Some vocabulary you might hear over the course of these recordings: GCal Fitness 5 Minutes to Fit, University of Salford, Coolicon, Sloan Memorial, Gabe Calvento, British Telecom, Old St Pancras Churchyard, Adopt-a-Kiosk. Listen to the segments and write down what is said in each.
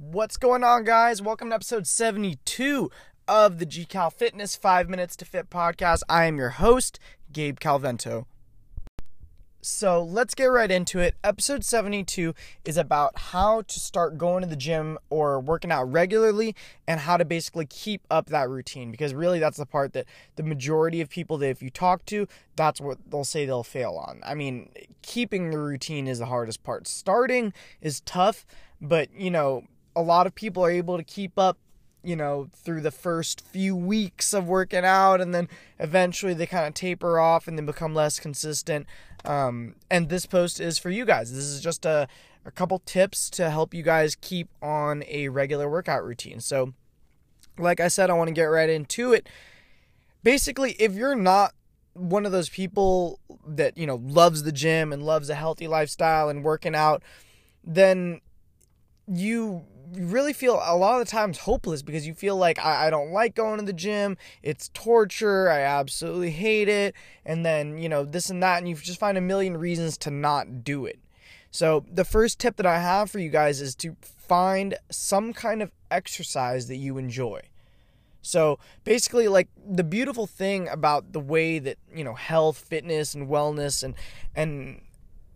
What's going on, guys? Welcome to episode 72 of the GCal Fitness 5 Minutes to Fit podcast. I am your host, Gabe Calvento. So let's get right into it. Episode 72 is about how to start going to the gym or working out regularly and how to basically keep up that routine, because really that's the part that the majority of people that if you talk to, that's what they'll say they'll fail on. I mean, keeping the routine is the hardest part. Starting is tough, but you know, a lot of people are able to keep up, you know, through the first few weeks of working out, and then eventually they kind of taper off and then become less consistent. And this post is for you guys. This is just a couple tips to help you guys keep on a regular workout routine. So, like I said, I want to get right into it. Basically, if you're not one of those people that, you know, loves the gym and loves a healthy lifestyle and working out, then you really feel a lot of the times hopeless, because you feel like I don't like going to the gym, it's torture, I absolutely hate it, and then, you know, this and that, and you just find a million reasons to not do it. So the first tip that I have for you guys is to find some kind of exercise that you enjoy. So basically, like, the beautiful thing about the way that, you know, health, fitness, and wellness and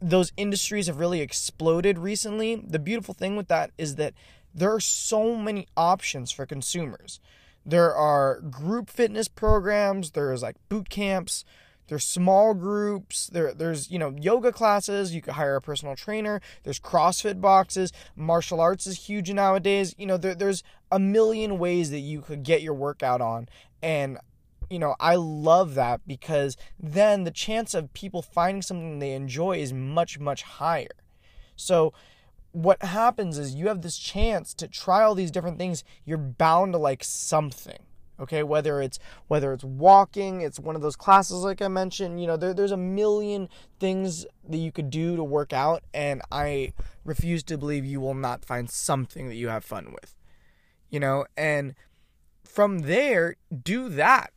those industries have really exploded recently. The beautiful thing with that is that there are so many options for consumers. There are group fitness programs, there's like boot camps, there's small groups, there's, you know, yoga classes, you could hire a personal trainer, there's CrossFit boxes, martial arts is huge nowadays. You know, there's a million ways that you could get your workout on, and you know, I love that, because then the chance of people finding something they enjoy is much, much higher. So what happens is you have this chance to try all these different things. You're bound to like something, okay? Whether it's walking, it's one of those classes like I mentioned. You know, there's a million things that you could do to work out, and I refuse to believe you will not find something that you have fun with, you know? And from there, do that.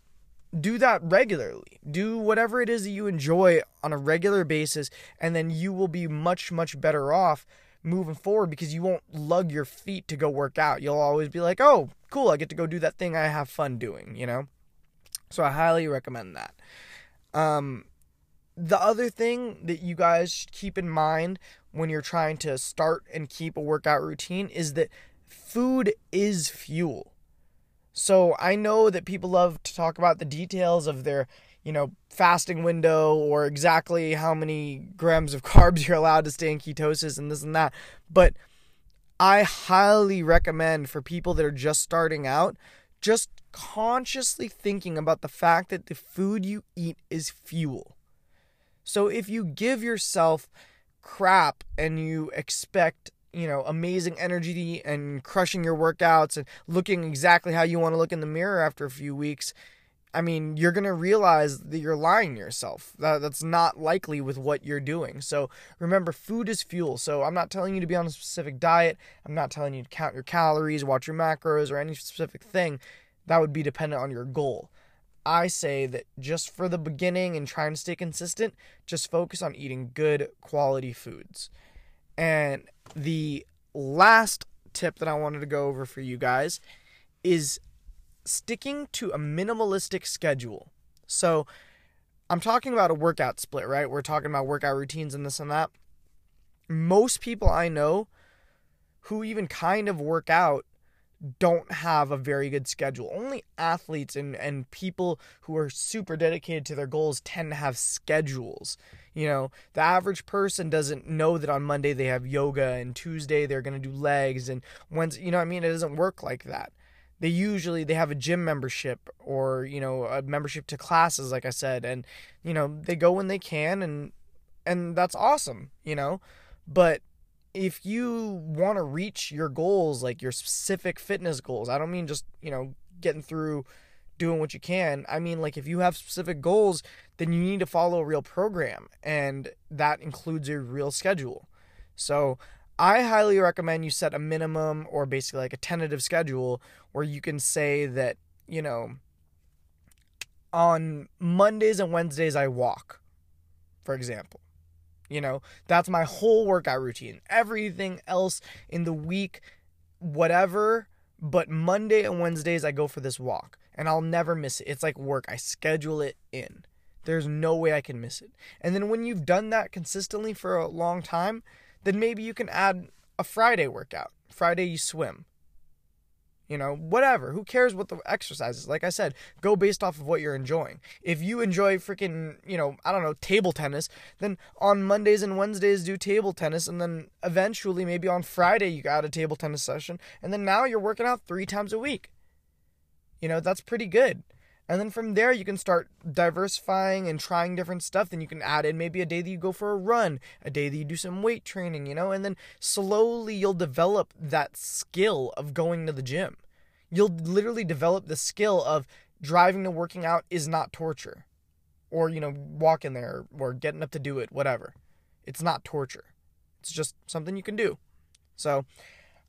Do that regularly. Do whatever it is that you enjoy on a regular basis, and then you will be much, much better off moving forward, because you won't lug your feet to go work out. You'll always be like, oh, cool, I get to go do that thing I have fun doing, you know? So I highly recommend that. The other thing that you guys should keep in mind when you're trying to start and keep a workout routine is that food is fuel. So I know that people love to talk about the details of their, you know, fasting window or exactly how many grams of carbs you're allowed to stay in ketosis and this and that. But I highly recommend for people that are just starting out, just consciously thinking about the fact that the food you eat is fuel. So if you give yourself crap and you expect, you know, amazing energy and crushing your workouts and looking exactly how you want to look in the mirror after a few weeks, I mean, you're going to realize that you're lying to yourself. That's not likely with what you're doing. So remember, food is fuel. So I'm not telling you to be on a specific diet. I'm not telling you to count your calories, watch your macros, or any specific thing. That would be dependent on your goal. I say that just for the beginning and trying to stay consistent, just focus on eating good quality foods. And the last tip that I wanted to go over for you guys is sticking to a minimalistic schedule. So I'm talking about a workout split, right? We're talking about workout routines and this and that. Most people I know who even kind of work out don't have a very good schedule. Only athletes and people who are super dedicated to their goals tend to have schedules. You know, the average person doesn't know that on Monday they have yoga and Tuesday they're going to do legs and Wednesday, you know what I mean? It doesn't work like that. They usually have a gym membership, or, you know, a membership to classes, like I said, and, you know, they go when they can, and that's awesome, you know, but if you want to reach your goals, like your specific fitness goals, I don't mean just, you know, getting through doing what you can. I mean, like, if you have specific goals, then you need to follow a real program, and that includes a real schedule. So I highly recommend you set a minimum, or basically like a tentative schedule, where you can say that, you know, on Mondays and Wednesdays I walk, for example. You know, that's my whole workout routine. Everything else in the week whatever, but Monday and Wednesdays I go for this walk, and I'll never miss it. It's like work. I schedule it in. There's no way I can miss it. And then when you've done that consistently for a long time, then maybe you can add a Friday workout. Friday you swim. You know, whatever. Who cares what the exercise is? Like I said, go based off of what you're enjoying. If you enjoy freaking, you know, I don't know, table tennis, then on Mondays and Wednesdays do table tennis. And then eventually maybe on Friday you got a table tennis session. And then now you're working out 3 times a week. You know, that's pretty good. And then from there, you can start diversifying and trying different stuff. Then you can add in maybe a day that you go for a run, a day that you do some weight training, you know, and then slowly you'll develop that skill of going to the gym. You'll literally develop the skill of driving to working out is not torture, or, you know, walking there or getting up to do it, whatever. It's not torture. It's just something you can do. So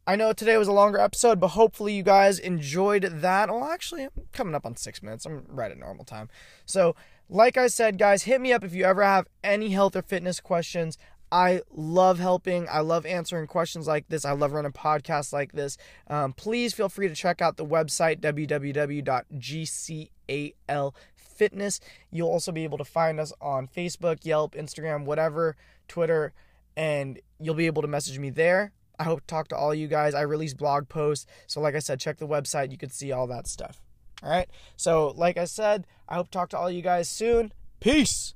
I know today was a longer episode, but hopefully you guys enjoyed that. Well, actually, I'm coming up on 6 minutes. I'm right at normal time. So, like I said, guys, hit me up if you ever have any health or fitness questions. I love helping. I love answering questions like this. I love running podcasts like this. Please feel free to check out the website, www.GCalFitness. You'll also be able to find us on Facebook, Yelp, Instagram, whatever, Twitter, and you'll be able to message me there. I hope to talk to all you guys. I release blog posts. So like I said, check the website. You can see all that stuff. All right. So like I said, I hope to talk to all you guys soon. Peace.